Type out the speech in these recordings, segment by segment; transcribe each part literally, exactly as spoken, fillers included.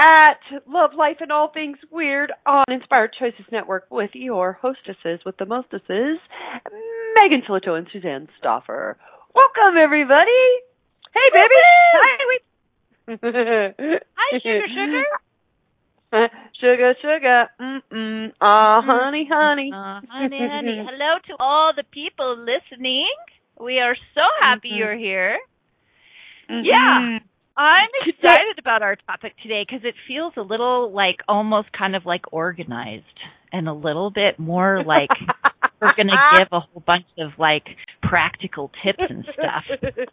at Love, Life, and All Things Weird on Inspired Choices Network with your hostesses, with the mostesses, Megan Teleto and Suzanne Stauffer. Welcome, everybody. Hey, baby. Hi. Hi, sugar, sugar. Sugar, sugar. Mm-mm. Aw, uh, honey, honey. Aw, uh, honey, honey. Hello to all the people listening. We are so happy mm-hmm. you're here. Mm-hmm. Yeah, I'm excited about our topic today because it feels a little like almost kind of like organized and a little bit more like we're going to give a whole bunch of like practical tips and stuff.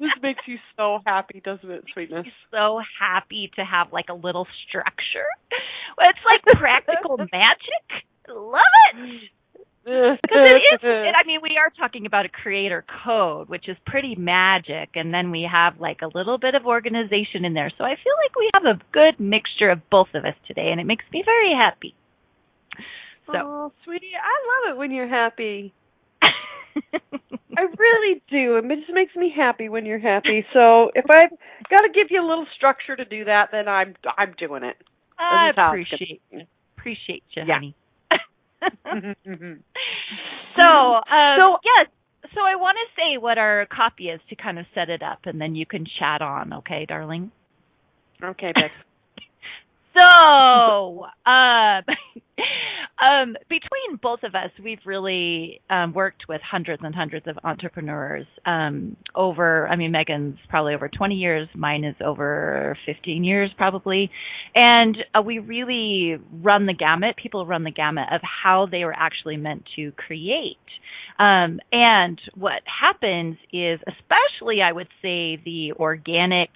This makes you so happy, doesn't it, sweetness? So happy to have like a little structure. It's like practical magic. Love it. Because it is, it, I mean, we are talking about a creator code, which is pretty magic, and then we have like a little bit of organization in there. So I feel like we have a good mixture of both of us today, and it makes me very happy. So. Oh, sweetie, I love it when you're happy. I really do. It just makes me happy when you're happy. So if I've got to give you a little structure to do that, then I'm I'm doing it. I appreciate you. Appreciate you, yeah. honey. so, um, so yes, so I want to say what our copy is to kind of set it up, and then you can chat on, okay, darling? Okay, babe. so, um, um, between both of us, we've really um, worked with hundreds and hundreds of entrepreneurs um, over, I mean, Megan's probably over twenty years, mine is over fifteen years probably, and uh, we really run the gamut, people run the gamut of how they were actually meant to create. Um, and what happens is, especially I would say the organic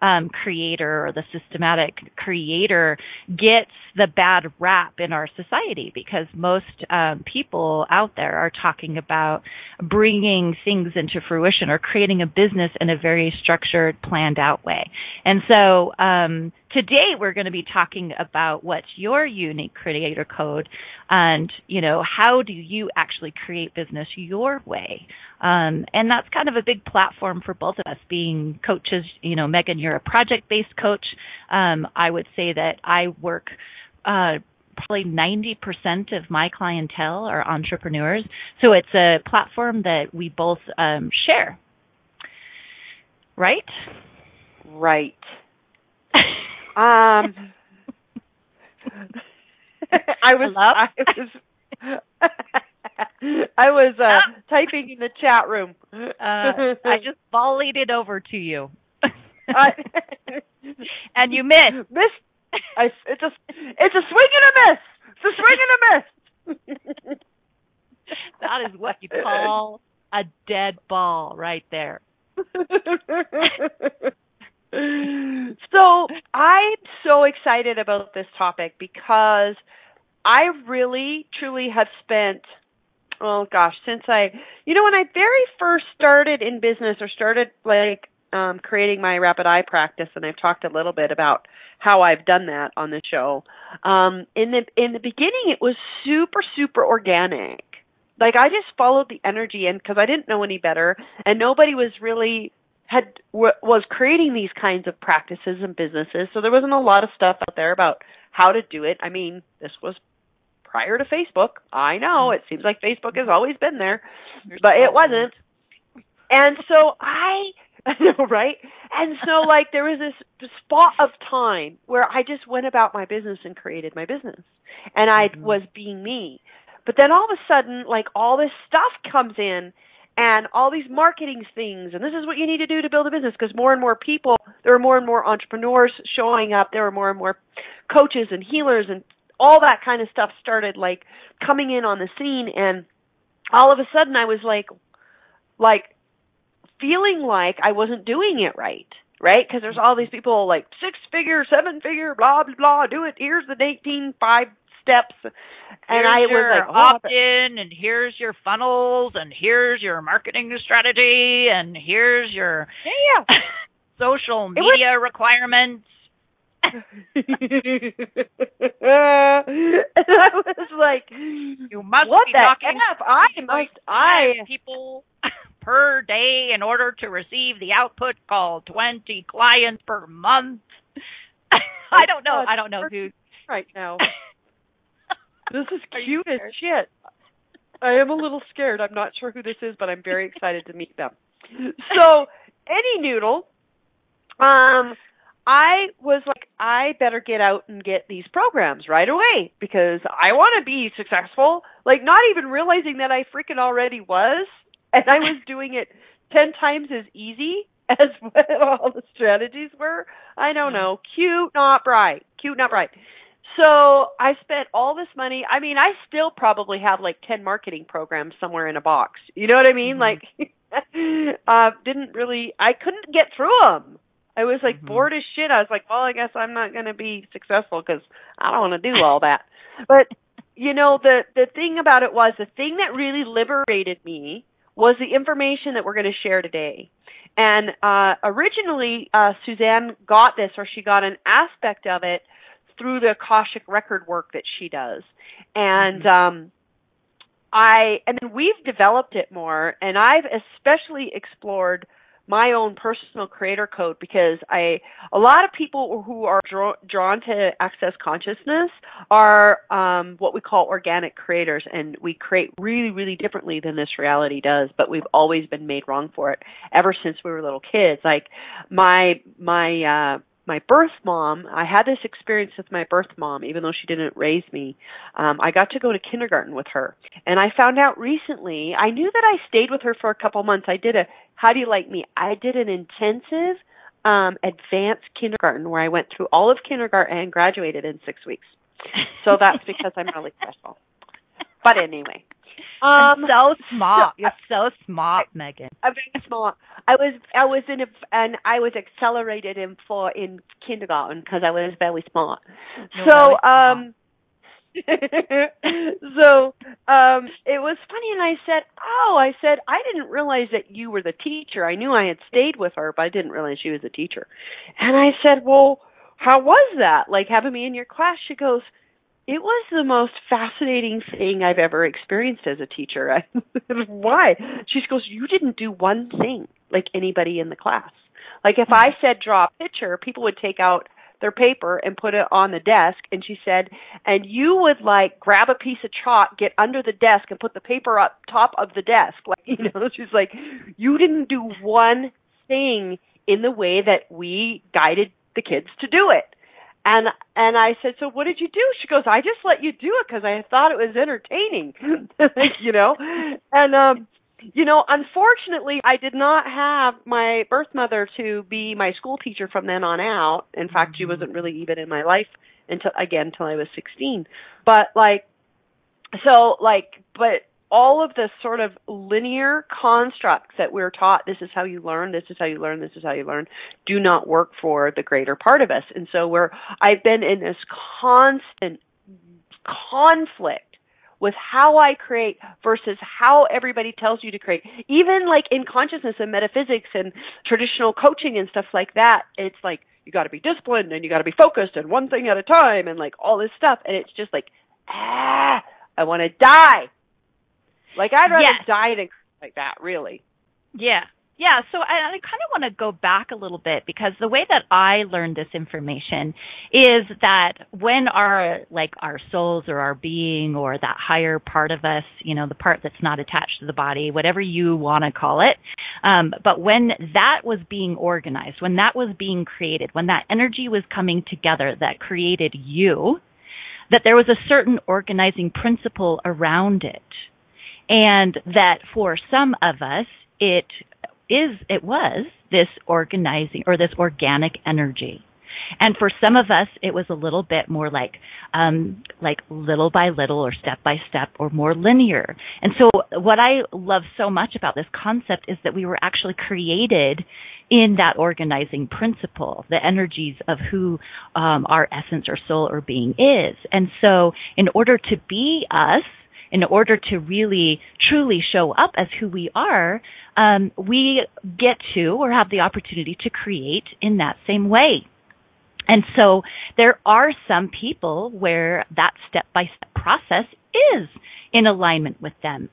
Um, creator or the systematic creator gets the bad rap in our society because most um, people out there are talking about bringing things into fruition or creating a business in a very structured, planned out way. And so um, today we're going to be talking about what's your unique creator code and, you know, how do you actually create business your way? Um, and that's kind of a big platform for both of us being coaches. You know, Megan, you're a project-based coach. Um, I would say that I work uh, probably ninety percent of my clientele are entrepreneurs. So it's a platform that we both um, share. Right? Right. Um, I was... I was I was uh, ah. typing in the chat room. uh, I just volleyed it over to you. I, and you missed. Missed. I, it's, a, it's a swing and a miss. It's a swing and a miss. That is what you call a dead ball right there. So I'm so excited about this topic because I really, truly have spent, oh gosh, since I, you know, when I very first started in business or started like um, creating my rapid eye practice, and I've talked a little bit about how I've done that on the show. Um, in the in the beginning, it was super, super organic. Like I just followed the energy, and because I didn't know any better, and nobody was really had w- was creating these kinds of practices and businesses, so there wasn't a lot of stuff out there about how to do it. I mean, this was prior to Facebook. I know, it seems like Facebook has always been there, but it wasn't. And so I I know, right? And so, like, there was this spot of time where I just went about my business and created my business. And I mm-hmm. was being me. But then all of a sudden, like, all this stuff comes in and all these marketing things. And this is what you need to do to build a business, because more and more people, there are more and more entrepreneurs showing up. There are more and more coaches and healers and all that kind of stuff started, like, coming in on the scene. And all of a sudden I was like, like, feeling like I wasn't doing it right, right? Because there's all these people like six-figure, seven-figure, blah, blah, blah, do it. Here's the eighteen, five steps. And here's I was like, oh, opt-in, and here's your funnels, and here's your marketing strategy, and here's your yeah, yeah. social media was- requirements. And I was like, you must what be knocking F? I must I people per day in order to receive the output call, twenty clients per month. I don't know. I don't know who right now. This is cute as shit. I am a little scared. I'm not sure who this is, but I'm very excited to meet them. So, any noodle, um I was like, I better get out and get these programs right away because I want to be successful, like not even realizing that I freaking already was. And I was doing it ten times as easy as what all the strategies were. I don't know. Cute, not bright. Cute, not bright. So I spent all this money. I mean, I still probably have like ten marketing programs somewhere in a box. You know what I mean? Mm-hmm. Like, uh, didn't really, I couldn't get through them. I was, like, mm-hmm. bored as shit. I was like, well, I guess I'm not going to be successful because I don't want to do all that. But, you know, the, the thing about it was the thing that really liberated me was the information that we're going to share today. And uh, originally, uh, Suzanne got this, or she got an aspect of it through the Akashic Record work that she does. And mm-hmm. um, I and then we've developed it more, and I've especially explored my own personal creator code, because I, a lot of people who are draw, drawn to Access Consciousness are um, what we call organic creators, and we create really, really differently than this reality does, but we've always been made wrong for it ever since we were little kids. Like my, my, uh, my birth mom, I had this experience with my birth mom, even though she didn't raise me. Um, I got to go to kindergarten with her. And I found out recently, I knew that I stayed with her for a couple months. I did a, how do you like me? I did an intensive um, advanced kindergarten where I went through all of kindergarten and graduated in six weeks. So that's because I'm really special. But anyway. Um, I'm so smart. You're so smart, I, Megan. I'm very smart. I was, I was in, a, and I was accelerated in for in kindergarten because I was very smart. You're so, very um, so um, it was funny, and I said, "Oh, I said I didn't realize that you were the teacher. I knew I had stayed with her, but I didn't realize she was the teacher." And I said, "Well, how was that? Like having me in your class?" She goes, "It was the most fascinating thing I've ever experienced as a teacher." I said, "Why?" She goes, "You didn't do one thing like anybody in the class. Like if I said draw a picture, people would take out their paper and put it on the desk." And she said, "And you would like grab a piece of chalk, get under the desk and put the paper up top of the desk." Like, you know, she's like, "You didn't do one thing in the way that we guided the kids to do it." And and I said, "So what did you do?" She goes, "I just let you do it because I thought it was entertaining," you know. And, um, you know, unfortunately, I did not have my birth mother to be my school teacher from then on out. In fact, she wasn't really even in my life until, again, until I was sixteen. But, like, so, like, but all of the sort of linear constructs that we're taught, this is how you learn, this is how you learn, this is how you learn, do not work for the greater part of us. And so we're, I've been in this constant conflict with how I create versus how everybody tells you to create. Even like in consciousness and metaphysics and traditional coaching and stuff like that, it's like you got to be disciplined and you got to be focused and one thing at a time and like all this stuff. And it's just like, ah, I want to die. Like, I'd rather yes. die than like that, really. Yeah. Yeah, so I, I kind of want to go back a little bit, because the way that I learned this information is that when our, like our souls or our being or that higher part of us, you know, the part that's not attached to the body, whatever you want to call it, um, but when that was being organized, when that was being created, when that energy was coming together that created you, that there was a certain organizing principle around it. And that for some of us, it is, it was this organizing or this organic energy. And for some of us, it was a little bit more like, um, like little by little or step by step or more linear. And so what I love so much about this concept is that we were actually created in that organizing principle, the energies of who um, our essence or soul or being is. And so in order to be us, in order to really, truly show up as who we are, um, we get to or have the opportunity to create in that same way. And so there are some people where that step-by-step process is in alignment with them.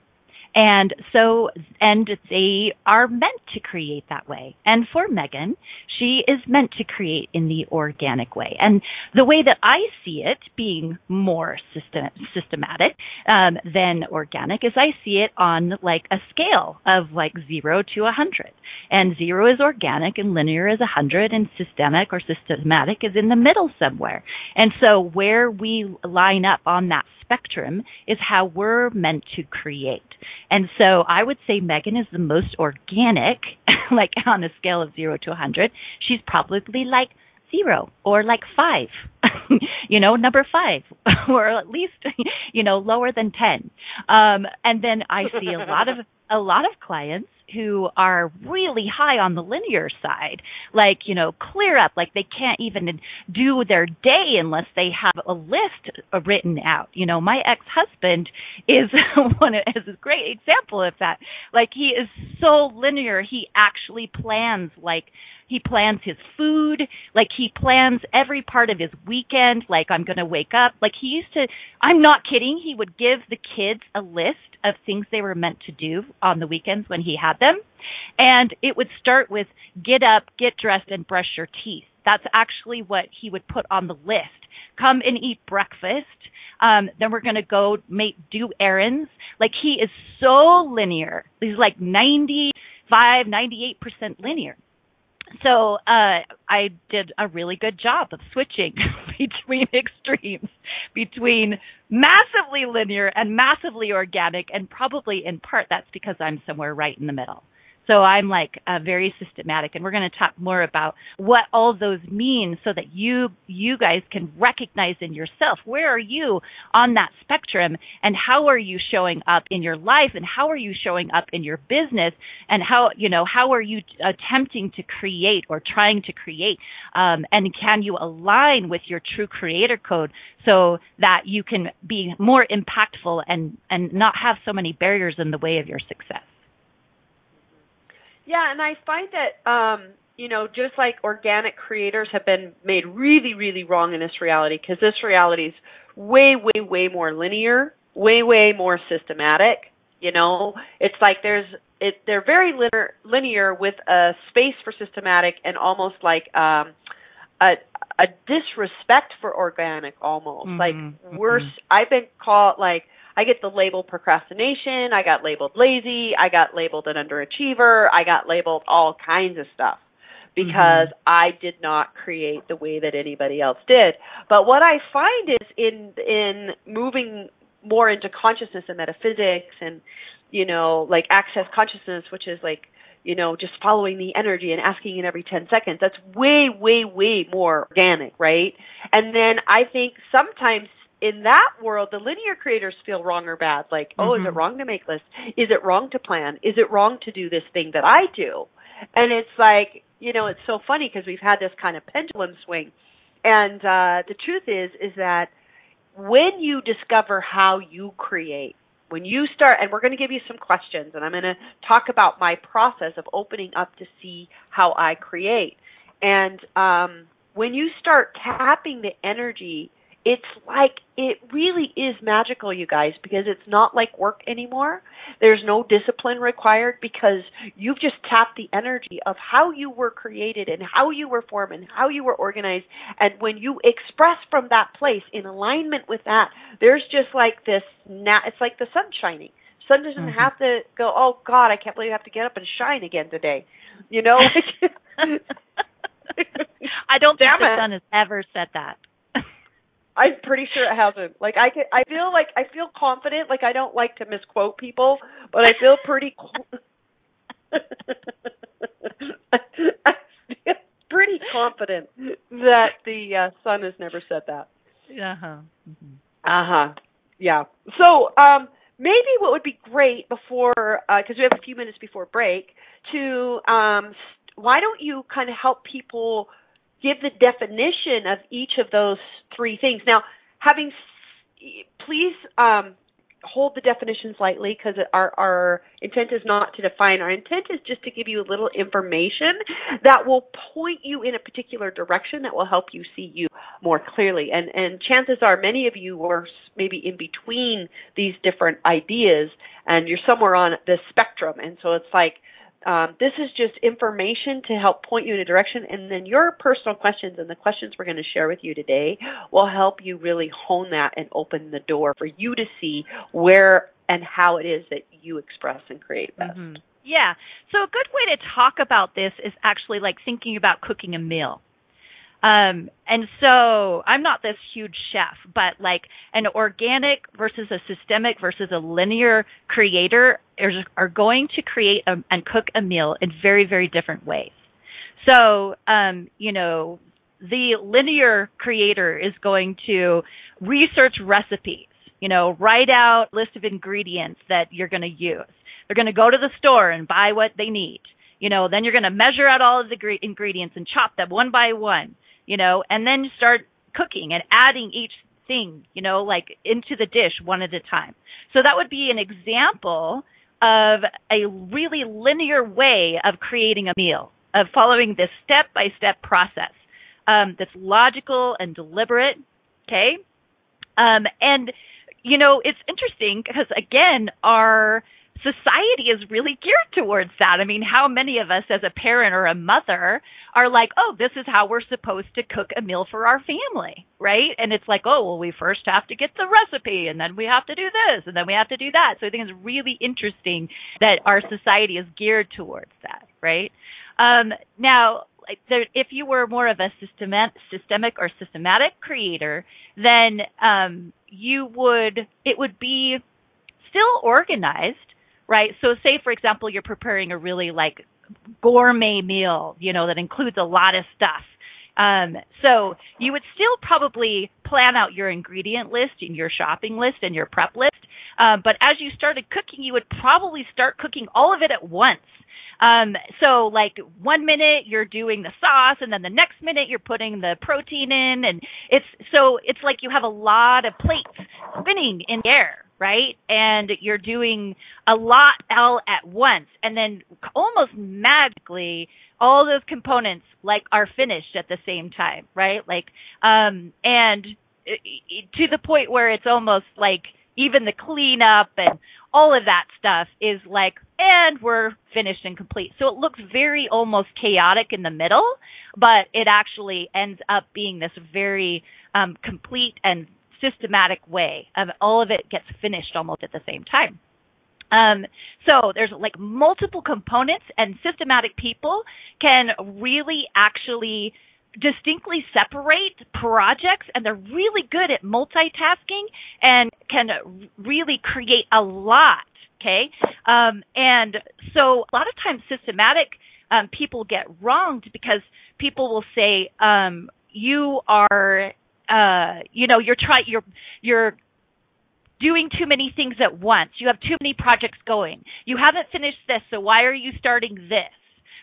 And so, and they are meant to create that way. And for Megan, she is meant to create in the organic way. And the way that I see it being more system, systematic um, than organic is I see it on like a scale of like zero to one hundred. And zero is organic and linear is one hundred, and systemic or systematic is in the middle somewhere. And so where we line up on that spectrum is how we're meant to create. And so I would say Megan is the most organic, like on a scale of zero to one hundred. She's probably like zero or like five, you know, number five, or at least, you know, lower than ten. Um, and then I see a lot of a lot of clients who are really high on the linear side, like, you know, clear up, like they can't even do their day unless they have a list written out. You know, my ex-husband is one of, is a great example of that. Like he is so linear, he actually plans, like he plans his food, like he plans every part of his weekend, like I'm going to wake up. Like he used to, I'm not kidding, he would give the kids a list of things they were meant to do on the weekends when he had them. And it would start with get up, get dressed, and brush your teeth. That's actually what he would put on the list. Come and eat breakfast. Um, then we're going to go make, do errands. Like he is so linear. He's like ninety-five, ninety-eight percent linear. So uh, I did a really good job of switching between extremes, between massively linear and massively organic, and probably in part that's because I'm somewhere right in the middle. So I'm like uh, very systematic, and we're going to talk more about what all those mean so that you you guys can recognize in yourself, where are you on that spectrum, and how are you showing up in your life, and how are you showing up in your business, and how, you know, how are you attempting to create or trying to create, um, and can you align with your true creator code so that you can be more impactful and, and not have so many barriers in the way of your success. Yeah, and I find that, um, you know, just like organic creators have been made really, really wrong in this reality, because this reality is way, way, way more linear, way, way more systematic. You know, it's like there's it, they're very linear, linear with a space for systematic, and almost like um, a a disrespect for organic almost. Mm-hmm. Like worse, mm-hmm. I've been called like, I get the label procrastination, I got labeled lazy, I got labeled an underachiever, I got labeled all kinds of stuff because mm-hmm. I did not create the way that anybody else did. But what I find is in in moving more into consciousness and metaphysics and, you know, like access consciousness, which is like, you know, just following the energy and asking it every ten seconds, that's way, way, way more organic, right? And then I think sometimes in that world, the linear creators feel wrong or bad. Like, oh, mm-hmm. Is it wrong to make lists? Is it wrong to plan? Is it wrong to do this thing that I do? And it's like, you know, it's so funny because we've had this kind of pendulum swing. And uh, the truth is, is that when you discover how you create, when you start, and we're going to give you some questions, and I'm going to talk about my process of opening up to see how I create. And um, when you start tapping the energy it's like, it really is magical, you guys, because it's not like work anymore. There's no discipline required because you've just tapped the energy of how you were created and how you were formed and how you were organized. And when you express from that place in alignment with that, there's just like this, it's like the sun shining. Sun doesn't mm-hmm. have to go, oh, God, I can't believe I have to get up and shine again today. You know? I don't think Damn the it. sun has ever said that. I'm pretty sure it hasn't. Like I, could, I feel like I feel confident. Like I don't like to misquote people, but I feel pretty. I feel pretty confident that the uh, sun has never said that. Uh huh. Mm-hmm. Uh huh. Yeah. So um, maybe what would be great before, because uh, we have a few minutes before break, to um, why don't you kind of help people give the definition of each of those three things. Now, having, please um, hold the definitions lightly because our, our intent is not to define. Our intent is just to give you a little information that will point you in a particular direction that will help you see you more clearly. And, and chances are many of you are maybe in between these different ideas and you're somewhere on the spectrum. And so it's like, Um, this is just information to help point you in a direction, and then your personal questions and the questions we're going to share with you today will help you really hone that and open the door for you to see where and how it is that you express and create best. Mm-hmm. Yeah. So a good way to talk about this is actually like thinking about cooking a meal. Um, and so I'm not this huge chef, but like an organic versus a systemic versus a linear creator are, are going to create a, and cook a meal in very, very different ways. So, um, you know, the linear creator is going to research recipes, you know, write out a list of ingredients that you're going to use. They're going to go to the store and buy what they need. You know, then you're going to measure out all of the gre- ingredients and chop them one by one. You know, and then start cooking and adding each thing, you know, like into the dish one at a time. So that would be an example of a really linear way of creating a meal, of following this step-by-step process um, that's logical and deliberate, okay? Um, and, you know, it's interesting because, again, our society is really geared towards that. I mean, how many of us as a parent or a mother are like, oh, this is how we're supposed to cook a meal for our family, right? And it's like, oh, well, we first have to get the recipe, and then we have to do this, and then we have to do that. So I think it's really interesting that our society is geared towards that, right? Um, now, if you were more of a systemic or systematic creator, then um, you would, it would be still organized, right? So say, for example, you're preparing a really like gourmet meal, you know, that includes a lot of stuff. Um, so you would still probably plan out your ingredient list and your shopping list and your prep list. Um, but as you started cooking, you would probably start cooking all of it at once. Um, so like one minute you're doing the sauce and then the next minute you're putting the protein in. And it's, so it's like you have a lot of plates spinning in the air, right? And you're doing a lot all at once. And then almost magically, all those components like are finished at the same time, right? Like, um, and to the point where it's almost like even the cleanup and all of that stuff is like, and we're finished and complete. So it looks very almost chaotic in the middle, but it actually ends up being this very um, complete and systematic way of all of it gets finished almost at the same time. Um, so there's like multiple components, and systematic people can really actually distinctly separate projects, and they're really good at multitasking and can really create a lot. Okay. Um, and so a lot of times systematic um, people get wronged because people will say, um, you are Uh, you know, you're try you're you're doing too many things at once. You have too many projects going. You haven't finished this, so why are you starting this?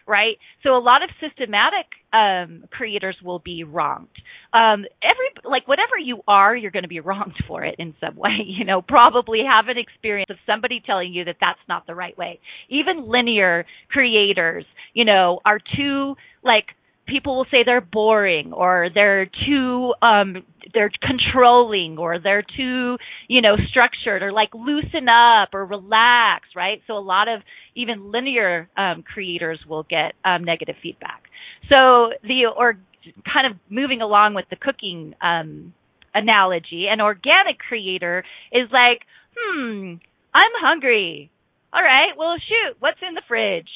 Right? So a lot of systematic um, creators will be wronged. Um, every like whatever you are, you're going to be wronged for it in some way. You know, probably have an experience of somebody telling you that that's not the right way. Even linear creators, you know, are too like people will say they're boring or they're too um they're controlling or they're too, you know, structured, or like loosen up or relax, right? So a lot of even linear um creators will get um negative feedback. So the or kind of moving along with the cooking um analogy, an organic creator is like, hmm, I'm hungry. All right, well, shoot, what's in the fridge?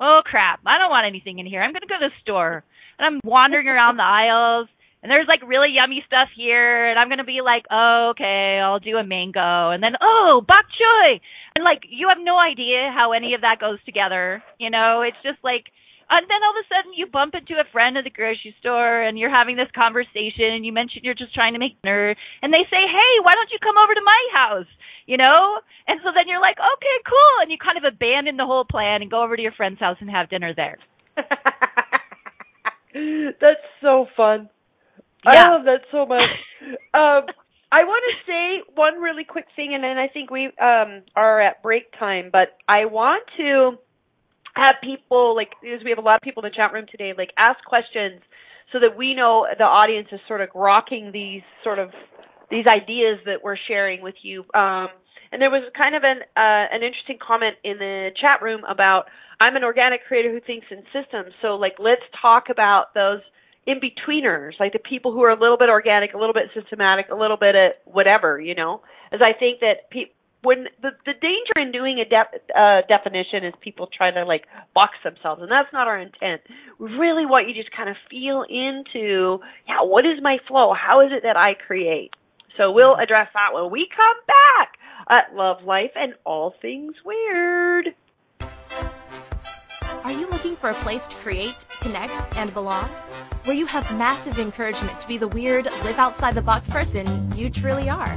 Oh, crap, I don't want anything in here. I'm going to go to the store. And I'm wandering around the aisles, and there's, like, really yummy stuff here, and I'm going to be like, oh, okay, I'll do a mango. And then, oh, bok choy. And, like, you have no idea how any of that goes together. You know, it's just like, and then all of a sudden you bump into a friend at the grocery store, and you're having this conversation, and you mention you're just trying to make dinner, and they say, hey, why don't you come over to my house? You know? And so then you're like, okay, cool. And you kind of abandon the whole plan and go over to your friend's house and have dinner there. That's so fun. Yeah. I love that so much. um, I want to say one really quick thing, and then I think we um, are at break time, but I want to have people, like, because we have a lot of people in the chat room today, like, ask questions so that we know the audience is sort of rocking these sort of these ideas that we're sharing with you. Um, and there was kind of an uh, an interesting comment in the chat room about, I'm an organic creator who thinks in systems. So, like, let's talk about those in-betweeners, like the people who are a little bit organic, a little bit systematic, a little bit of whatever, you know, as I think that people, When the, the danger in doing a de- uh, definition is people try to, like, box themselves, and that's not our intent. We really want you to just kind of feel into, yeah, what is my flow? How is it that I create? So we'll address that when we come back at Love Life and All Things Weird. Are you looking for a place to create, connect, and belong? Where you have massive encouragement to be the weird, live outside the box person you truly are.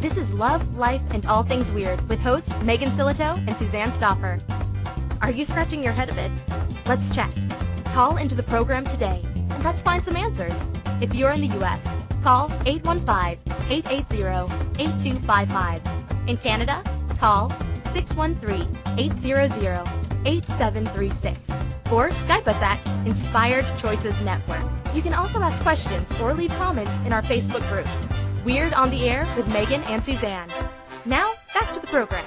This is Love, Life, and All Things Weird with hosts Megan Sillitoe and Suzanne Stopper. Are you scratching your head a bit? Let's chat. Call into the program today, and let's find some answers. If you're in the U S, call eight one five, eight eight zero, eight two five five. In Canada, call six one three, eight zero zero, eight seven three six. Or Skype us at Inspired Choices Network. You can also ask questions or leave comments in our Facebook group, Weird on the Air with Megan and Suzanne. Now, back to the program.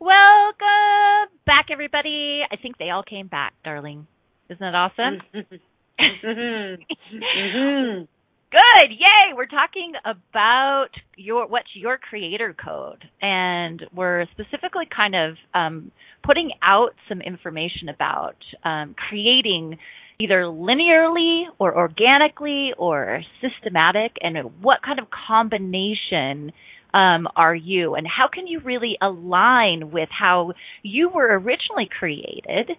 Welcome back, everybody. I think they all came back, darling. Isn't that awesome? Mm-hmm. Mm-hmm. Good. Yay. We're talking about your what's your creator code. And we're specifically kind of um, putting out some information about um, creating either linearly or organically or systematic, and what kind of combination um, are you, and how can you really align with how you were originally created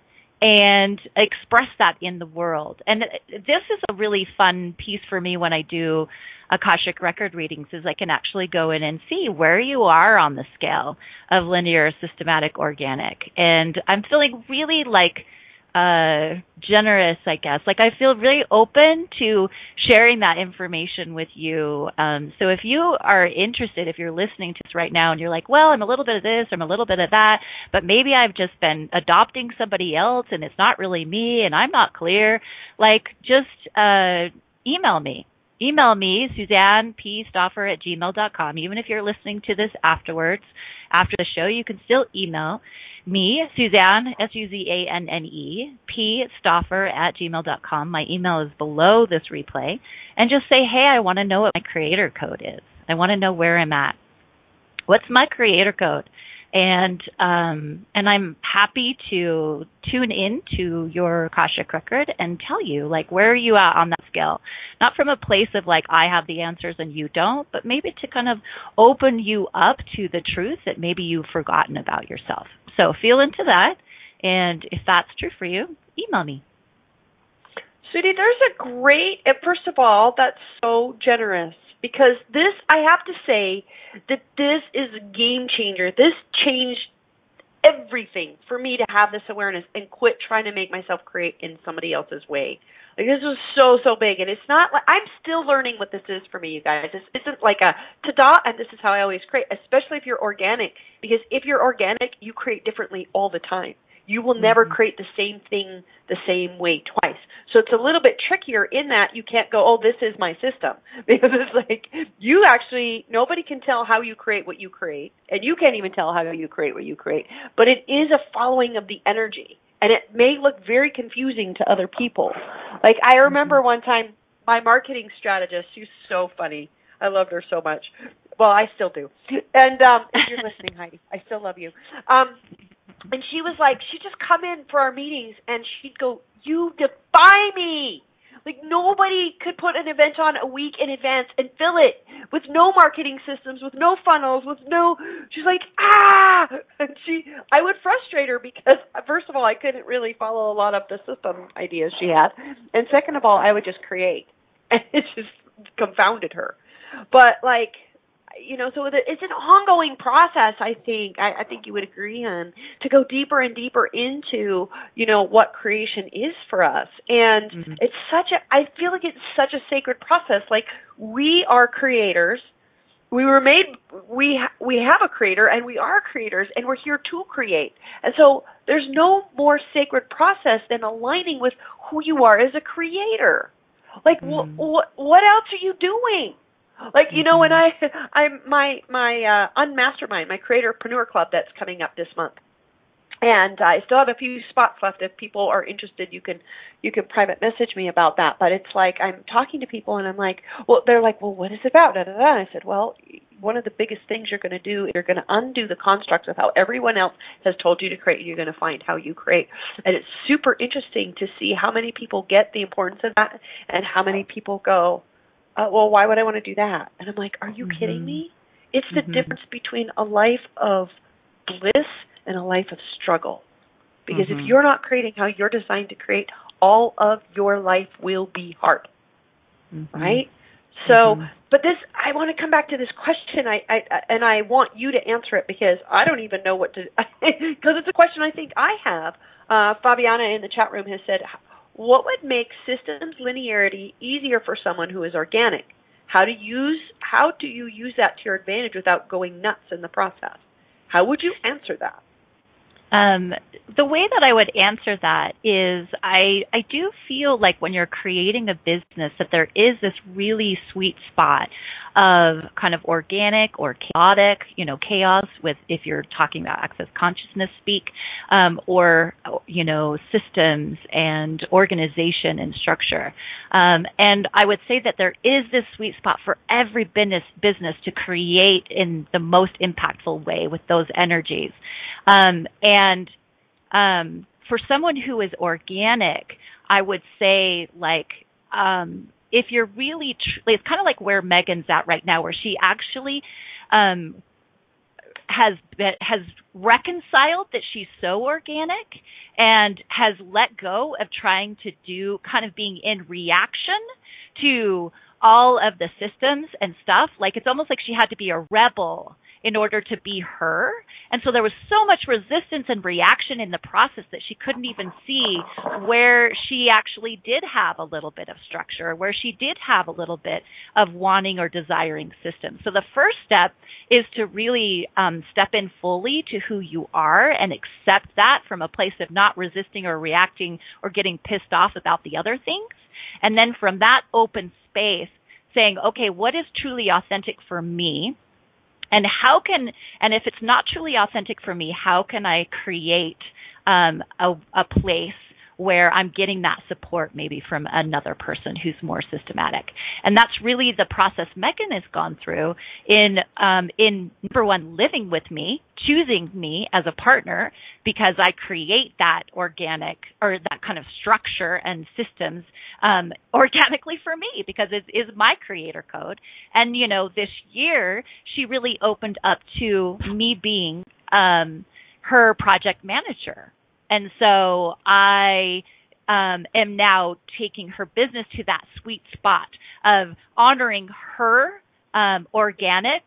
and express that in the world. And this is a really fun piece for me when I do Akashic Record readings, is I can actually go in and see where you are on the scale of linear, systematic, organic. And I'm feeling really like uh, generous, I guess. Like I feel really open to sharing that information with you. Um, so if you are interested, if you're listening to this right now and you're like, well, I'm a little bit of this, I'm a little bit of that, but maybe I've just been adopting somebody else and it's not really me and I'm not clear, like just uh, email me. Email me, Suzanne P Stauffer at gmail dot com. Even if you're listening to this afterwards, after the show, you can still email me, Suzanne, S U Z A N N E, P Stauffer at gmail dot com. My email is below this replay. And just say, hey, I want to know what my creator code is. I want to know where I'm at. What's my creator code? And um, and I'm happy to tune in to your Akashic Record and tell you, like, where are you at on that scale? Not from a place of, like, I have the answers and you don't, but maybe to kind of open you up to the truth that maybe you've forgotten about yourself. So feel into that, and if that's true for you, email me. Sudhi, there's a great, first of all, that's so generous. Because this, I have to say, that this is a game changer. This changed everything for me to have this awareness and quit trying to make myself create in somebody else's way. Like, this was so, so big. And it's not like, I'm still learning what this is for me, you guys. This isn't like a ta-da, and this is how I always create, especially if you're organic. Because if you're organic, you create differently all the time. You will never create the same thing the same way twice. So it's a little bit trickier in that you can't go, oh, this is my system. Because it's like you actually, nobody can tell how you create what you create. And you can't even tell how you create what you create. But it is a following of the energy. And it may look very confusing to other people. Like I remember one time my marketing strategist, she's so funny. I loved her so much. Well, I still do. And um, if you're listening, Heidi, I still love you. Um And she was like, she'd just come in for our meetings, and she'd go, you defy me. Like, nobody could put an event on a week in advance and fill it with no marketing systems, with no funnels, with no – she's like, ah. And she – I would frustrate her because, first of all, I couldn't really follow a lot of the system ideas she had. And second of all, I would just create. And it just confounded her. But, like – you know, so it's an ongoing process, I think. I, I think you would agree on to go deeper and deeper into, you know, what creation is for us. And mm-hmm. it's such a, I feel like it's such a sacred process. Like, we are creators. We were made, we, we have a creator, and we are creators, and we're here to create. And so there's no more sacred process than aligning with who you are as a creator. Like, mm-hmm. wh- wh- what else are you doing? Like, you know, when I, I'm my, my, uh, Unmastermind, my Creatorpreneur Club that's coming up this month. And I still have a few spots left. If people are interested, you can, you can private message me about that. But it's like, I'm talking to people and I'm like, well, they're like, well, what is it about? Da, da, da. I said, well, one of the biggest things you're going to do, you're going to undo the constructs of how everyone else has told you to create, and you're going to find how you create. And it's super interesting to see how many people get the importance of that and how many people go, Uh, well, why would I want to do that? And I'm like, are you mm-hmm. kidding me? It's the mm-hmm. difference between a life of bliss and a life of struggle. Because mm-hmm. if you're not creating how you're designed to create, all of your life will be hard, mm-hmm. right? So, mm-hmm. but this, I want to come back to this question, I, I and I want you to answer it because I don't even know what to, because it's a question I think I have. Uh, Fabiana in the chat room has said, what would make systems linearity easier for someone who is organic? How do use how do you use that to your advantage without going nuts in the process? How would you answer that? Um, the way that I would answer that is I I do feel like when you're creating a business that there is this really sweet spot of kind of organic or chaotic, you know, chaos with if you're talking about access consciousness speak, um, or, you know, systems and organization and structure. Um, and I would say that there is this sweet spot for every business business to create in the most impactful way with those energies. Um, and um, for someone who is organic, I would say, like, um, if you're really tr- – it's kind of like where Megan's at right now, where she actually um, has has reconciled that she's so organic and has let go of trying to do kind of being in reaction to all of the systems and stuff. Like, it's almost like she had to be a rebel in order to be her. And so there was so much resistance and reaction in the process that she couldn't even see where she actually did have a little bit of structure, where she did have a little bit of wanting or desiring systems. So the first step is to really um, step in fully to who you are and accept that from a place of not resisting or reacting or getting pissed off about the other things. And then from that open space, saying, okay, what is truly authentic for me? And how can, and if it's not truly authentic for me, how can I create um, a, a place where I'm getting that support maybe from another person who's more systematic? And that's really the process Megan has gone through in, um, in number one, living with me, choosing me as a partner, because I create that organic or that kind of structure and systems um, organically for me, because it is my creator code. And, you know, this year she really opened up to me being um, her project manager. And so I um, am now taking her business to that sweet spot of honoring her um, organic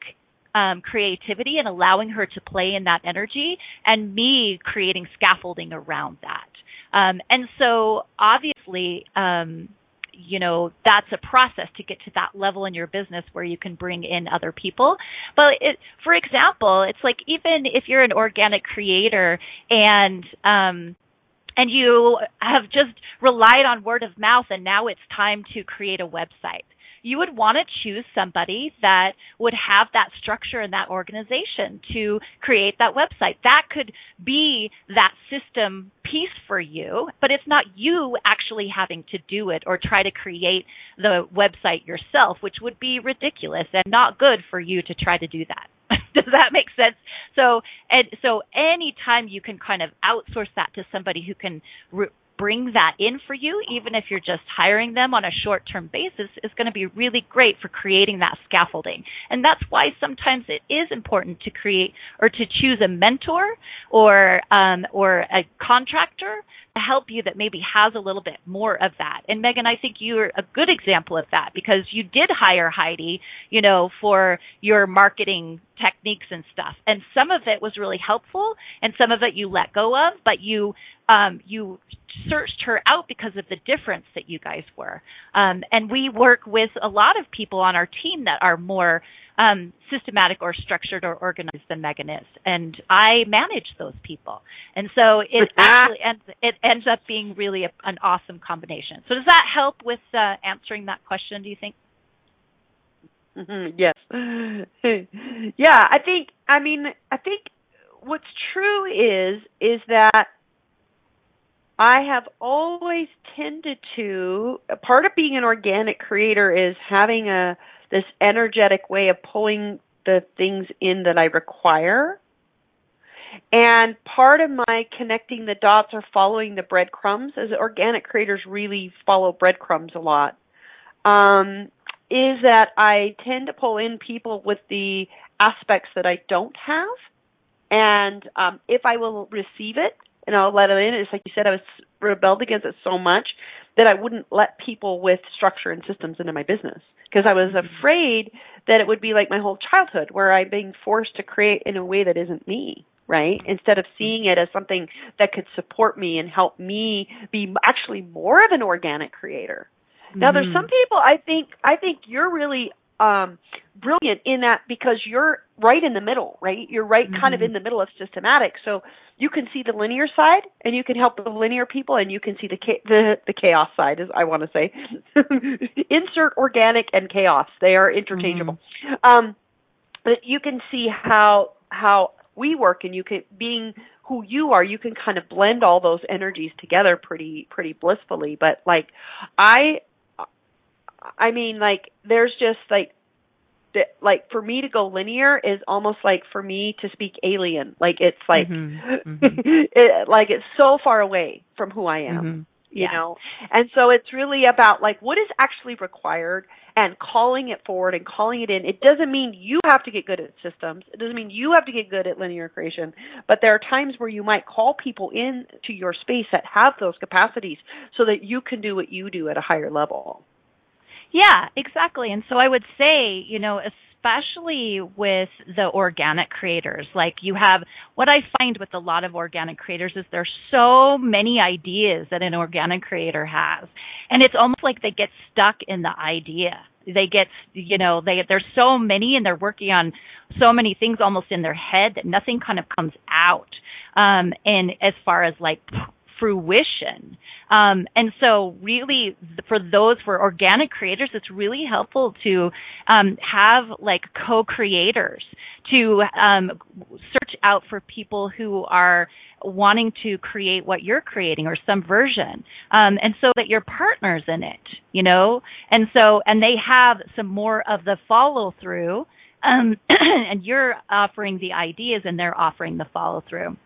um, creativity and allowing her to play in that energy, and me creating scaffolding around that. Um, and so obviously, um, you know, that's a process to get to that level in your business where you can bring in other people. But it, for example, it's like, even if you're an organic creator and, um, and you have just relied on word of mouth, and now it's time to create a website, you would want to choose somebody that would have that structure and that organization to create that website. That could be that system piece for you, but it's not you actually having to do it or try to create the website yourself, which would be ridiculous and not good for you to try to do that. Does that make sense? So, and so anytime you can kind of outsource that to somebody who can re- bring that in for you, even if you're just hiring them on a short-term basis, is going to be really great for creating that scaffolding. And that's why sometimes it is important to create or to choose a mentor or um, or a contractor to help you that maybe has a little bit more of that. And Megan, I think you're a good example of that, because you did hire Heidi, you know, for your marketing techniques and stuff. And some of it was really helpful, and some of it you let go of, but you um, you searched her out because of the difference that you guys were. Um, and we work with a lot of people on our team that are more um, systematic or structured or organized than Megan is. And I manage those people. And so it actually ends, it ends up being really a, an awesome combination. So does that help with uh, answering that question, do you think? Mm-hmm, yes. Yeah, I think, I mean, I think what's true is, is that I have always tended to, part of being an organic creator is having a this energetic way of pulling the things in that I require. And part of my connecting the dots or following the breadcrumbs, as organic creators really follow breadcrumbs a lot, um, is that I tend to pull in people with the aspects that I don't have. And um, if I will receive it, and I'll let it in. It's like you said, I was rebelled against it so much that I wouldn't let people with structure and systems into my business, because I was afraid that it would be like my whole childhood, where I'm being forced to create in a way that isn't me, right? Instead of seeing it as something that could support me and help me be actually more of an organic creator. Mm-hmm. Now, there's some people, I think, I think you're really um, brilliant in that, because you're right in the middle, right? You're right kind of in the middle of systematic. So you can see the linear side, and you can help the linear people, and you can see the cha- the, the chaos side, as I want to say. Insert organic and chaos. They are interchangeable. Mm-hmm. Um, but you can see how how we work, and you can, being who you are, you can kind of blend all those energies together pretty pretty blissfully. But like, I I mean, like, there's just, like, the, like, for me to go linear is almost like for me to speak alien. Like, it's, like, mm-hmm. Mm-hmm. it, like, it's so far away from who I am. you yeah. know? And so it's really about, like, what is actually required and calling it forward and calling it in. It doesn't mean you have to get good at systems. It doesn't mean you have to get good at linear creation. But there are times where you might call people in to your space that have those capacities so that you can do what you do at a higher level. Yeah, exactly. And so I would say, you know, especially with the organic creators, like you have, what I find with a lot of organic creators is there's so many ideas that an organic creator has. And it's almost like they get stuck in the idea. They get, you know, they there's so many and they're working on so many things almost in their head that nothing kind of comes out. Um, and as far as like fruition. Um, and so really for those, for organic creators, it's really helpful to um, have like co-creators to um, search out for people who are wanting to create what you're creating or some version. Um, and so that your partner's in it, you know, and so, and they have some more of the follow through um, and you're offering the ideas and they're offering the follow through.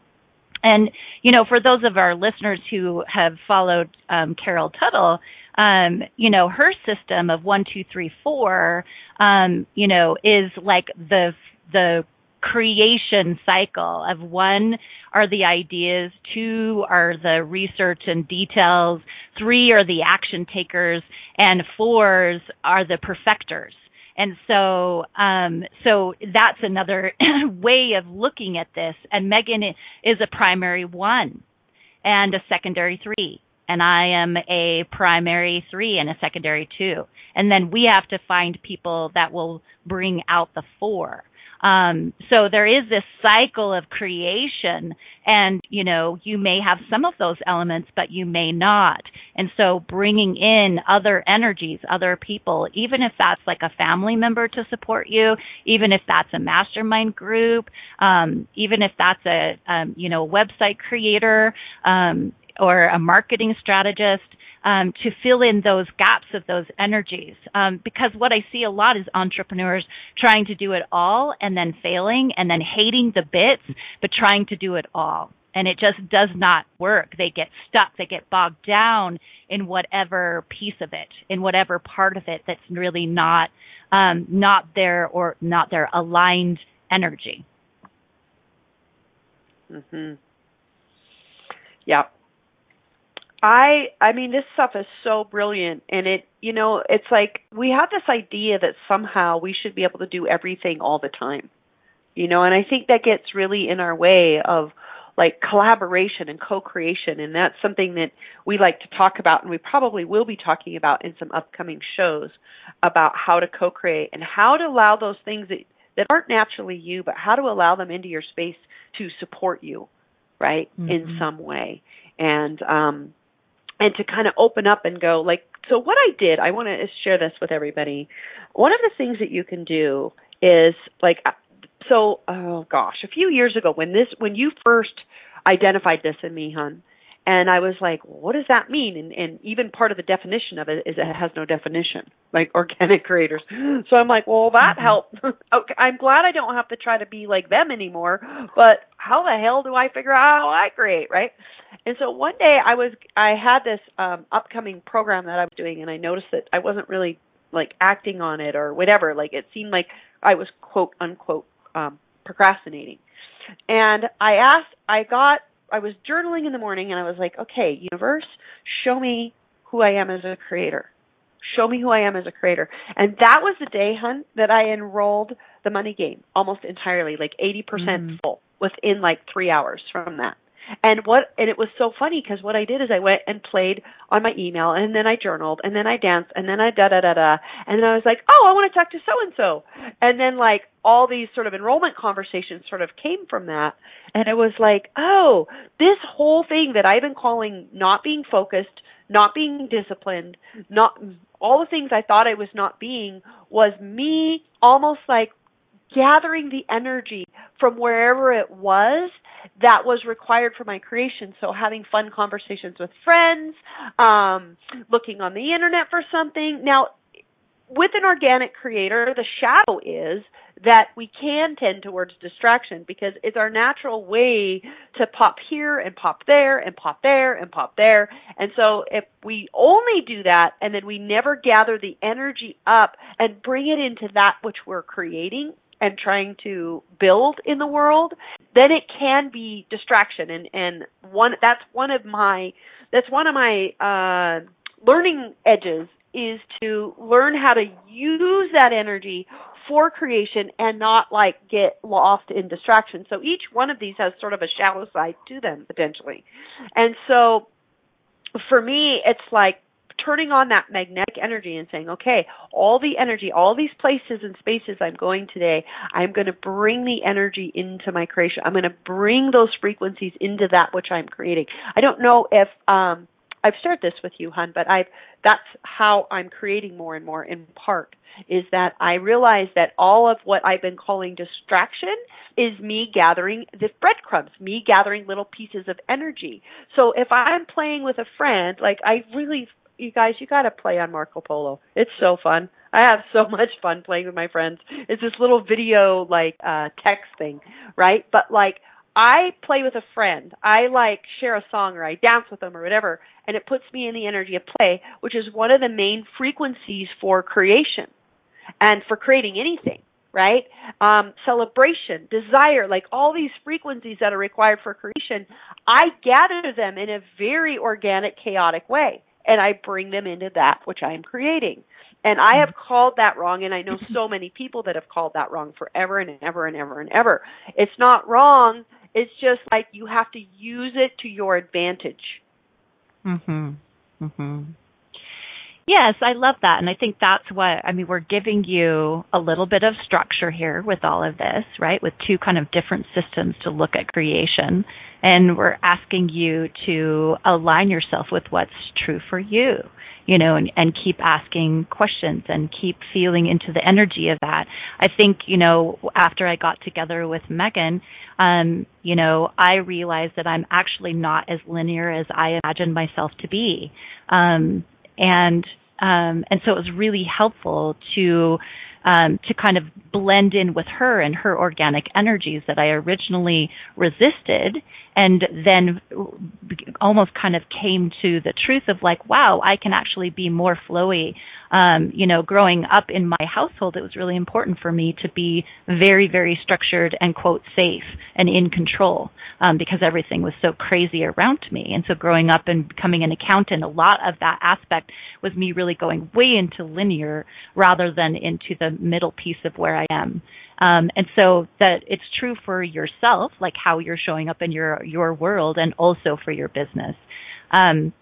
And, you know, for those of our listeners who have followed um, Carol Tuttle, um, you know, her system of one, two, three, four, um, you know, is like the the creation cycle of one are the ideas, two are the research and details, three are the action takers, and fours are the perfectors. And so, um, so that's another way of looking at this. And Megan is a primary one and a secondary three. And I am a primary three and a secondary two. And then we have to find people that will bring out the four. Um, so there is this cycle of creation and, you know, you may have some of those elements, but you may not. And so bringing in other energies, other people, even if that's like a family member to support you, even if that's a mastermind group, um, even if that's a, um, you know, website creator, um, or a marketing strategist, Um, to fill in those gaps of those energies. Um, because what I see a lot is entrepreneurs trying to do it all and then failing and then hating the bits, but trying to do it all. And it just does not work. They get stuck. They get bogged down in whatever piece of it, in whatever part of it that's really not, um, not their or not their aligned energy. Mm-hmm. Yeah. I I mean, this stuff is so brilliant, and it, you know, it's like we have this idea that somehow we should be able to do everything all the time, you know, and I think that gets really in our way of like collaboration and co-creation, and that's something that we like to talk about, and we probably will be talking about in some upcoming shows about how to co-create and how to allow those things that, that aren't naturally you, but how to allow them into your space to support you, right, mm-hmm. in some way, and um And to kind of open up and go, like, so what I did, I want to share this with everybody. One of the things that you can do is, like, so, oh, gosh, a few years ago when this, when you first identified this in me, hon, and I was like, what does that mean? And, and even part of the definition of it is it has no definition, like organic creators. So I'm like, well, that helped. Okay, I'm glad I don't have to try to be like them anymore, but how the hell do I figure out how I create, right? And so one day I was, I had this um, upcoming program that I was doing, and I noticed that I wasn't really like acting on it or whatever. Like it seemed like I was quote unquote um, procrastinating. And I asked, I got, I was journaling in the morning, and I was like, okay, universe, show me who I am as a creator. Show me who I am as a creator. And that was the day, hun, that I enrolled the money game almost entirely, like eighty percent mm-hmm. full within like three hours from that. And what, and it was so funny because what I did is I went and played on my email, and then I journaled, and then I danced, and then I da da da da, and then I was like, oh, I want to talk to so and so, and then like all these sort of enrollment conversations sort of came from that, and it was like, oh, this whole thing that I've been calling not being focused, not being disciplined, not all the things I thought I was not being was me almost like gathering the energy from wherever it was that was required for my creation. So having fun conversations with friends, um, looking on the internet for something. Now, with an organic creator, the shadow is that we can tend towards distraction because it's our natural way to pop here and pop there and pop there and pop there. And so if we only do that and then we never gather the energy up and bring it into that which we're creating and trying to build in the world, then it can be distraction. And, and one, that's one of my, that's one of my, uh, learning edges is to learn how to use that energy for creation and not like get lost in distraction. So each one of these has sort of a shallow side to them potentially. And so for me, it's like turning on that magnetic energy and saying, okay, all the energy, all these places and spaces I'm going today, I'm going to bring the energy into my creation. I'm going to bring those frequencies into that which I'm creating. I don't know if, um, I've shared this with you, hon, but I've, that's how I'm creating more and more in part, is that I realize that all of what I've been calling distraction is me gathering the breadcrumbs, me gathering little pieces of energy. So if I'm playing with a friend, like I really, you guys, you got to play on Marco Polo. It's so fun. I have so much fun playing with my friends. It's this little video, like, uh, text thing, right? But like, I play with a friend. I like share a song or I dance with them or whatever, and it puts me in the energy of play, which is one of the main frequencies for creation and for creating anything, right? Um, celebration, desire, like all these frequencies that are required for creation, I gather them in a very organic, chaotic way, and I bring them into that which I am creating. And I have called that wrong, and I know so many people that have called that wrong forever and ever and ever and ever. It's not wrong. It's just like you have to use it to your advantage. Mhm. Mhm. Yes, I love that, and I think that's what I mean. We're giving you a little bit of structure here with all of this, right? With two kind of different systems to look at creation, and we're asking you to align yourself with what's true for you, you know, and, and keep asking questions and keep feeling into the energy of that. I think, you know, after I got together with Megan, um, you know, I realized that I'm actually not as linear as I imagined myself to be. Um, and, um, and so it was really helpful to, um, to kind of blend in with her and her organic energies that I originally resisted, and then almost kind of came to the truth of like, wow, I can actually be more flowy. Um, you know, growing up in my household, it was really important for me to be very, very structured and, quote, safe and in control, um, because everything was so crazy around me. And so growing up and becoming an accountant, a lot of that aspect was me really going way into linear rather than into the middle piece of where I am. Um, and so that it's true for yourself, like how you're showing up in your, your world, and also for your business. Um,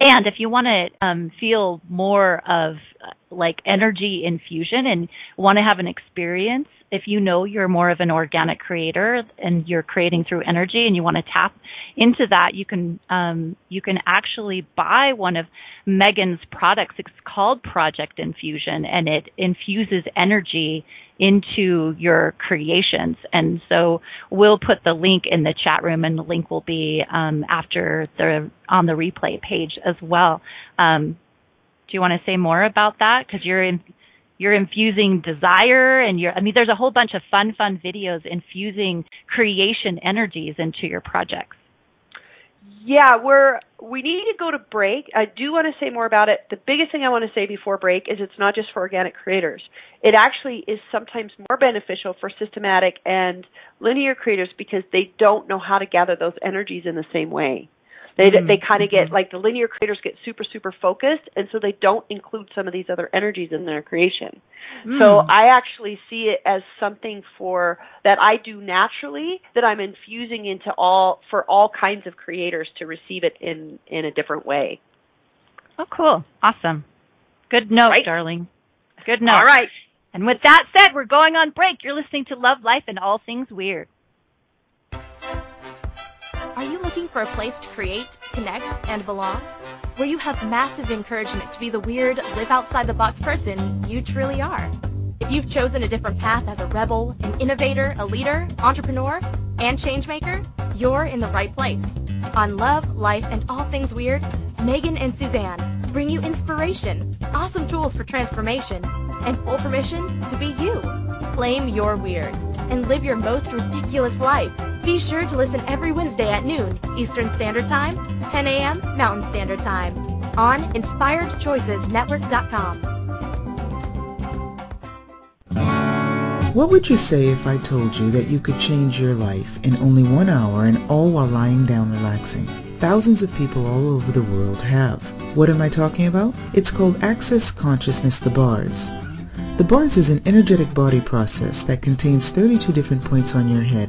and if you want to um, feel more of uh, like energy infusion and want to have an experience, if you know you're more of an organic creator and you're creating through energy and you want to tap into that, you can um, you can actually buy one of Megan's products. It's called Project Infusion, and it infuses energy into your creations. And so we'll put the link in the chat room, and the link will be um, after the on the replay page as well. Um, do you want to say more about that? Because you're in, you're infusing desire, and you're I mean, there's a whole bunch of fun, fun videos infusing creation energies into your projects. Yeah, we're, we need to go to break. I do want to say more about it. The biggest thing I want to say before break is it's not just for organic creators. It actually is sometimes more beneficial for systematic and linear creators because they don't know how to gather those energies in the same way. They mm-hmm. they kind of get, like the linear creators get super, super focused, and so they don't include some of these other energies in their creation. Mm. So I actually see it as something for that I do naturally that I'm infusing into all for all kinds of creators to receive it in, in a different way. Oh, cool. Awesome. Good note, right? Darling. Good note. All right. And with that said, we're going on break. You're listening to Love, Life, and All Things Weird. Are you looking for a place to create, connect, and belong? Where you have massive encouragement to be the weird, live outside the box person you truly are. If you've chosen a different path as a rebel, an innovator, a leader, entrepreneur, and changemaker, you're in the right place. On Love, Life, and All Things Weird, Megan and Suzanne bring you inspiration, awesome tools for transformation, and full permission to be you. Claim your weird and live your most ridiculous life. Be sure to listen every Wednesday at noon Eastern Standard Time, ten a.m. Mountain Standard Time on Inspired Choices Network dot com. What would you say if I told you that you could change your life in only one hour and all while lying down relaxing? Thousands of people all over the world have. What am I talking about? It's called Access Consciousness, the bars. The bars is an energetic body process that contains thirty-two different points on your head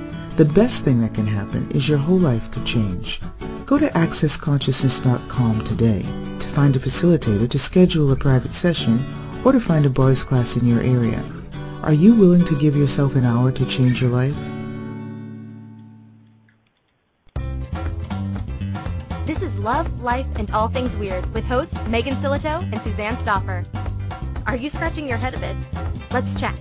The best thing that can happen is your whole life could change. Go to access consciousness dot com today to find a facilitator to schedule a private session or to find a bars class in your area. Are you willing to give yourself an hour to change your life? This is Love, Life, and All Things Weird with hosts Megan Sillitoe and Suzanne Stopper. Are you scratching your head a bit? Let's chat.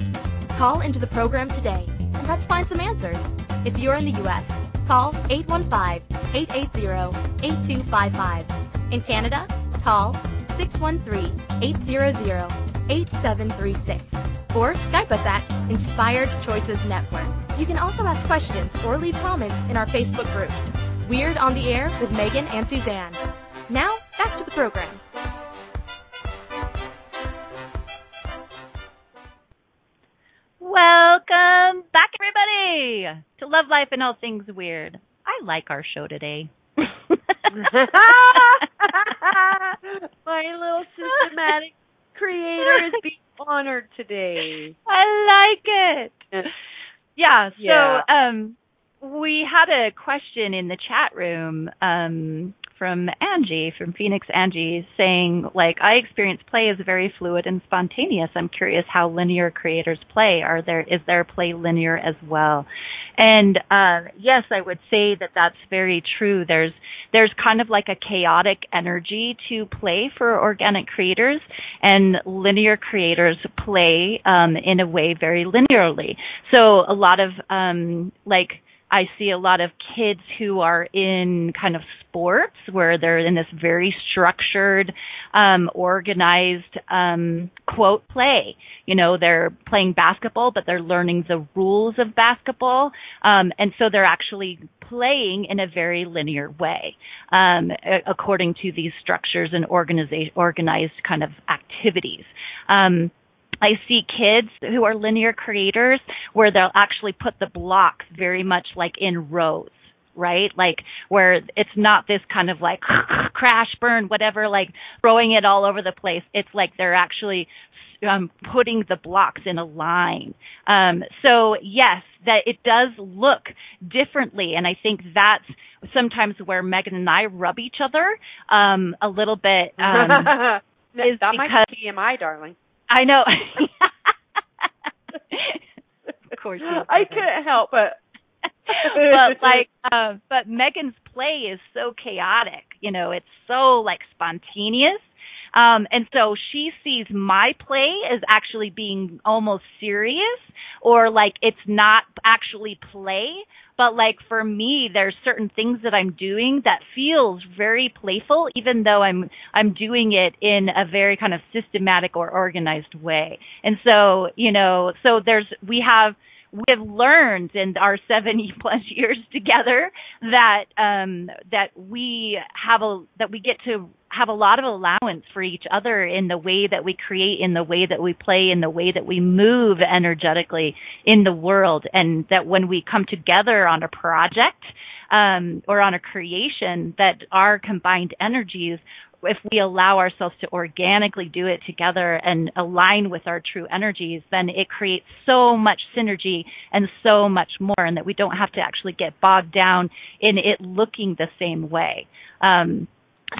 Call into the program today, and let's find some answers. If you're in the U S, call eight one five, eight eight zero, eight two five five. In Canada, call six one three, eight zero zero, eight seven three six. Or Skype us at Inspired Choices Network. You can also ask questions or leave comments in our Facebook group, Weird on the Air with Megan and Suzanne. Now, back to the program. Welcome back, everybody, to Love, Life, and All Things Weird. I like our show today. My little systematic creator is being honored today. I like it. Yeah, so... Yeah. Um, We had a question in the chat room um, from Angie, from Phoenix Angie, saying, like, I experience play as very fluid and spontaneous. I'm curious how linear creators play. Are there, is their play linear as well? And uh, yes, I would say that that's very true. There's there's kind of like a chaotic energy to play for organic creators, and linear creators play um, in a way very linearly. So a lot of um, like. I see a lot of kids who are in kind of sports where they're in this very structured, um, organized, um, quote, play. You know, they're playing basketball, but they're learning the rules of basketball. Um, and so they're actually playing in a very linear way, um, according to these structures and organiza- organized kind of activities. Um, I see kids who are linear creators where they'll actually put the blocks very much like in rows, right? Like where it's not this kind of like crash, burn, whatever, like throwing it all over the place. It's like they're actually um, putting the blocks in a line. Um, so yes, that it does look differently. And I think that's sometimes where Megan and I rub each other um, a little bit. Um, that is that might be T M I, darling. I know. Of course, I couldn't help it. But like, uh, but Megan's play is so chaotic. You know, it's so like spontaneous, um, and so she sees my play as actually being almost serious, or like it's not actually play. But like for me, there's certain things that I'm doing that feels very playful, even though I'm I'm doing it in a very kind of systematic or organized way. And so, you know, so there's we have we have learned in our seventy plus years together that um, that we have a that we get to have a lot of allowance for each other in the way that we create, in the way that we play, in the way that we move energetically in the world. And that when we come together on a project, um, or on a creation, that our combined energies, if we allow ourselves to organically do it together and align with our true energies, then it creates so much synergy and so much more, and that we don't have to actually get bogged down in it looking the same way. Um,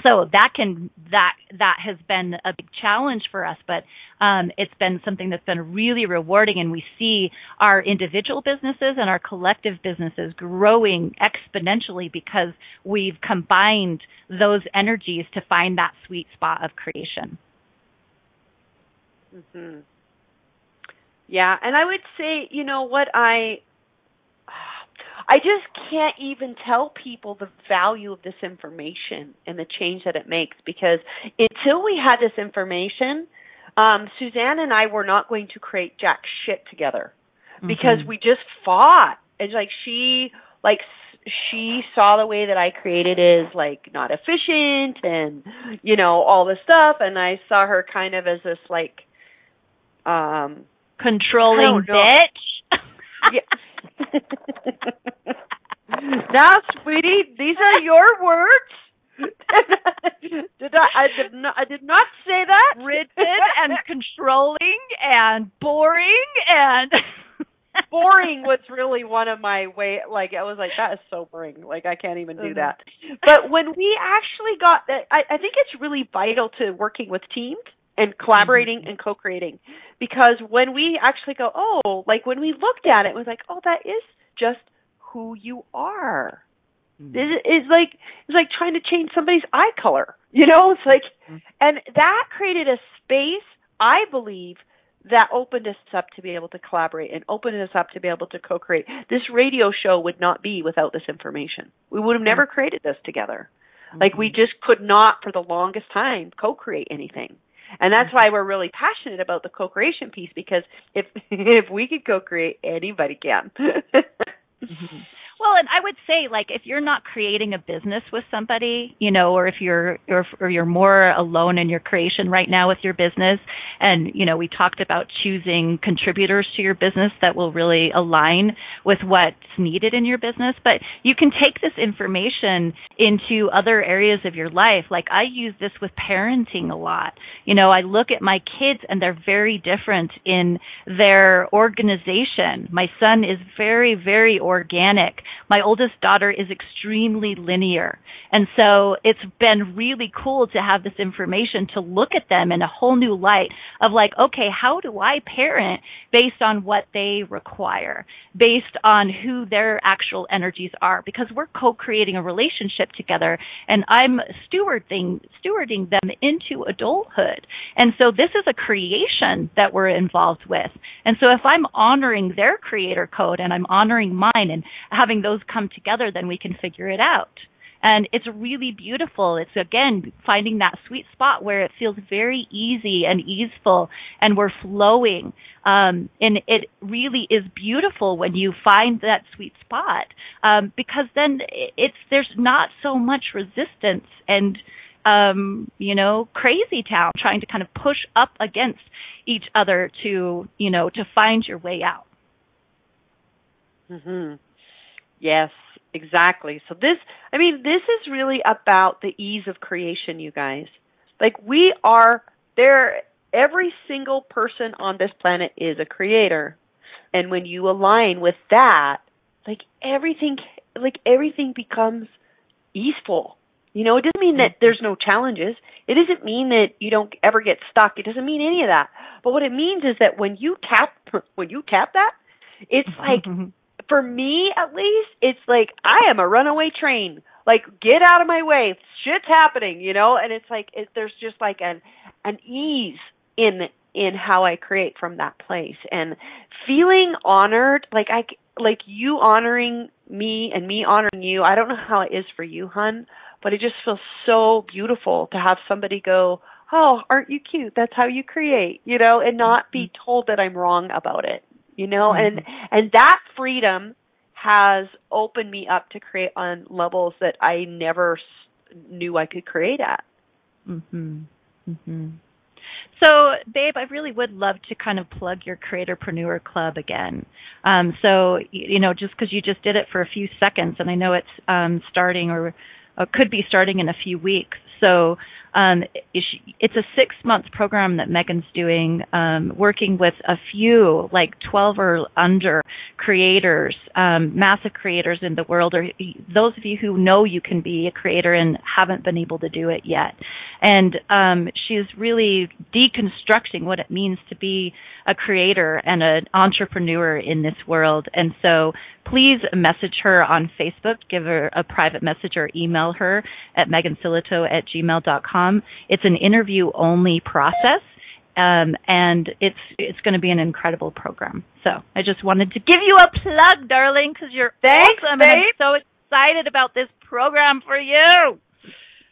So that can that that has been a big challenge for us, but um, it's been something that's been really rewarding, and we see our individual businesses and our collective businesses growing exponentially because we've combined those energies to find that sweet spot of creation. Mm-hmm. Yeah, and I would say, you know, what I I just can't even tell people the value of this information and the change that it makes, because until we had this information, um, Suzanne and I were not going to create jack shit together, because mm-hmm. we just fought. It's like she, like she saw the way that I created is like not efficient and, you know, all this stuff. And I saw her kind of as this like, um, controlling bitch. Yeah. Now, sweetie, these are your words. did I, I, did not, I did not say that. Rigid and controlling and boring and boring was really one of my way. Like I was like, that is sobering. Like I can't even do mm-hmm. that. But when we actually got that, I, I think it's really vital to working with teams and collaborating mm-hmm. and co-creating, because when we actually go, oh, like when we looked at it, it was like, oh, that is just who you are. Mm-hmm. It, it's like it's like trying to change somebody's eye color, you know. It's like, mm-hmm. and that created a space, I believe, that opened us up to be able to collaborate and opened us up to be able to co-create. This radio show would not be without this information. We would have mm-hmm. never created this together. Mm-hmm. Like we just could not, for the longest time, co-create anything. And that's why we're really passionate about the co-creation piece, because if if we could co-create, anybody can. Well, and I would say, like, if you're not creating a business with somebody, you know, or if you're or, or you're more alone in your creation right now with your business, and, you know, we talked about choosing contributors to your business that will really align with what's needed in your business, but you can take this information into other areas of your life. Like, I use this with parenting a lot. You know, I look at my kids, and they're very different in their organization. My son is very, very organic. My oldest daughter is extremely linear. And so it's been really cool to have this information to look at them in a whole new light of like, okay, how do I parent based on what they require, based on who their actual energies are? Because we're co-creating a relationship together, and I'm stewarding, stewarding them into adulthood. And so this is a creation that we're involved with. And so if I'm honoring their creator code and I'm honoring mine and having those come together, then we can figure it out. And it's really beautiful. It's, again, finding that sweet spot where it feels very easy and easeful and we're flowing. Um, and it really is beautiful when you find that sweet spot, um, because then it's there's not so much resistance and, um, you know, crazy town trying to kind of push up against each other to, you know, to find your way out. Mm-hmm. Yes, exactly. So this, I mean, this is really about the ease of creation, you guys. Like we are there, every single person on this planet is a creator. And when you align with that, like everything, like everything becomes easeful. You know, it doesn't mean that there's no challenges. It doesn't mean that you don't ever get stuck. It doesn't mean any of that. But what it means is that when you tap, when you tap that, it's like, for me at least, it's like I am a runaway train. Like, get out of my way. Shit's happening, you know? And it's like it, there's just like an an ease in in how I create from that place. And feeling honored, like I like you honoring me and me honoring you. I don't know how it is for you, hun, but it just feels so beautiful to have somebody go, "Oh, aren't you cute? That's how you create," you know, and not be told that I'm wrong about it. You know, and and that freedom has opened me up to create on levels that I never knew I could create at. Mm-hmm. Mm-hmm. So, babe, I really would love to kind of plug your Creatorpreneur Club again. Um, so, you know, just because you just did it for a few seconds, and I know it's um, starting or, or could be starting in a few weeks. So Um, it's a six-month program that Megan's doing, um, working with a few, like twelve or under creators, um, massive creators in the world, or those of you who know you can be a creator and haven't been able to do it yet. And um, she's really deconstructing what it means to be a creator and an entrepreneur in this world. And so please message her on Facebook, give her a private message or email her at megan sillitoe at gmail dot com. It's an interview-only process, um, and it's it's going to be an incredible program. So I just wanted to give you a plug, darling, because you're Thanks, awesome, babe. And I'm so excited about this program for you.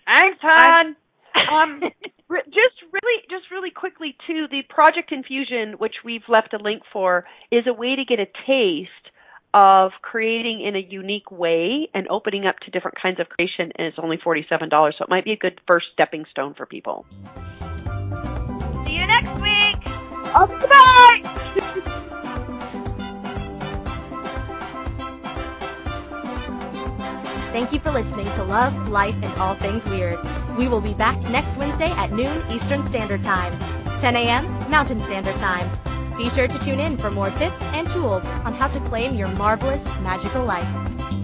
Thanks, hon. Um, re- just really, just really quickly, too, the Project Infusion, which we've left a link for, is a way to get a taste of creating in a unique way and opening up to different kinds of creation, and it's only forty-seven dollars, so it might be a good first stepping stone for people. See you next week! Bye! Thank you for listening to Love, Life, and All Things Weird. We will be back next Wednesday at noon Eastern Standard Time, ten a.m. Mountain Standard Time. Be sure to tune in for more tips and tools on how to claim your marvelous, magical life.